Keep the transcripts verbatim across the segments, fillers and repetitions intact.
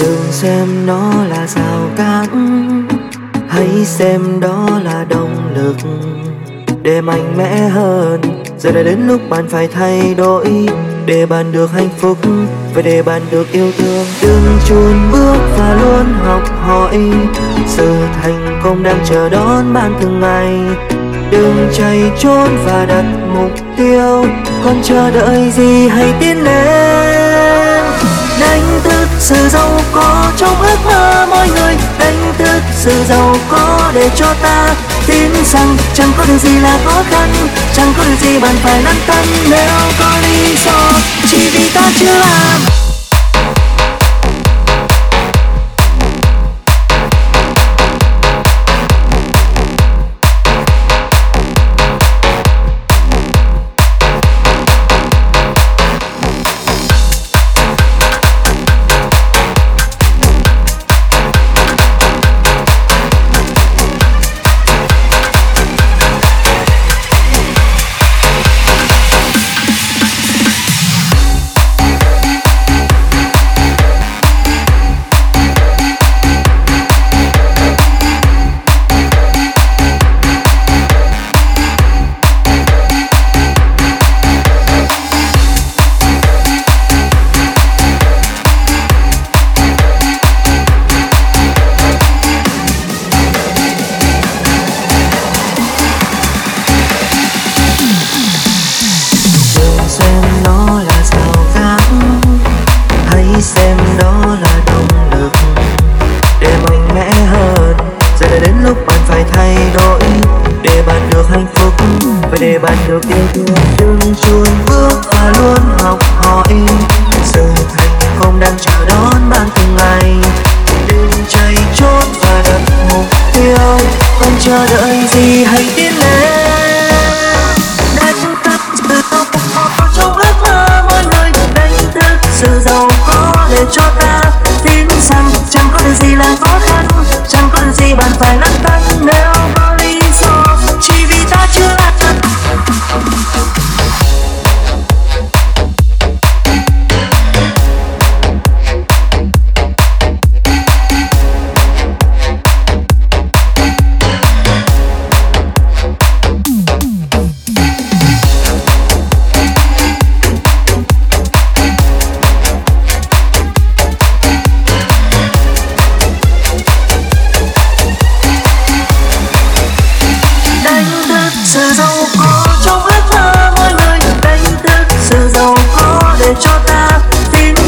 Đừng xem nó là rào cản, hãy xem đó là động lực để mạnh mẽ hơn. Giờ đã đến lúc bạn phải thay đổi để bạn được hạnh phúc và để bạn được yêu thương. Đừng chùn bước và luôn học hỏi, sự thành công đang chờ đón bạn từng ngày. Đừng chạy trốn và đặt mục tiêu, còn chờ đợi gì hãy tiến lên. Đánh thức sự giàu có trong ước mơ mọi người, đánh thức sự giàu có để cho ta tin rằng chẳng có điều gì là khó khăn, chẳng có điều gì bạn phải lăn tăn nếu có lý do chỉ vì ta chưa làm. Hãy subscribe cho kênh Ghiền Mì Gõ để không bỏ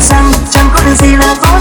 lỡ những video hấp dẫn.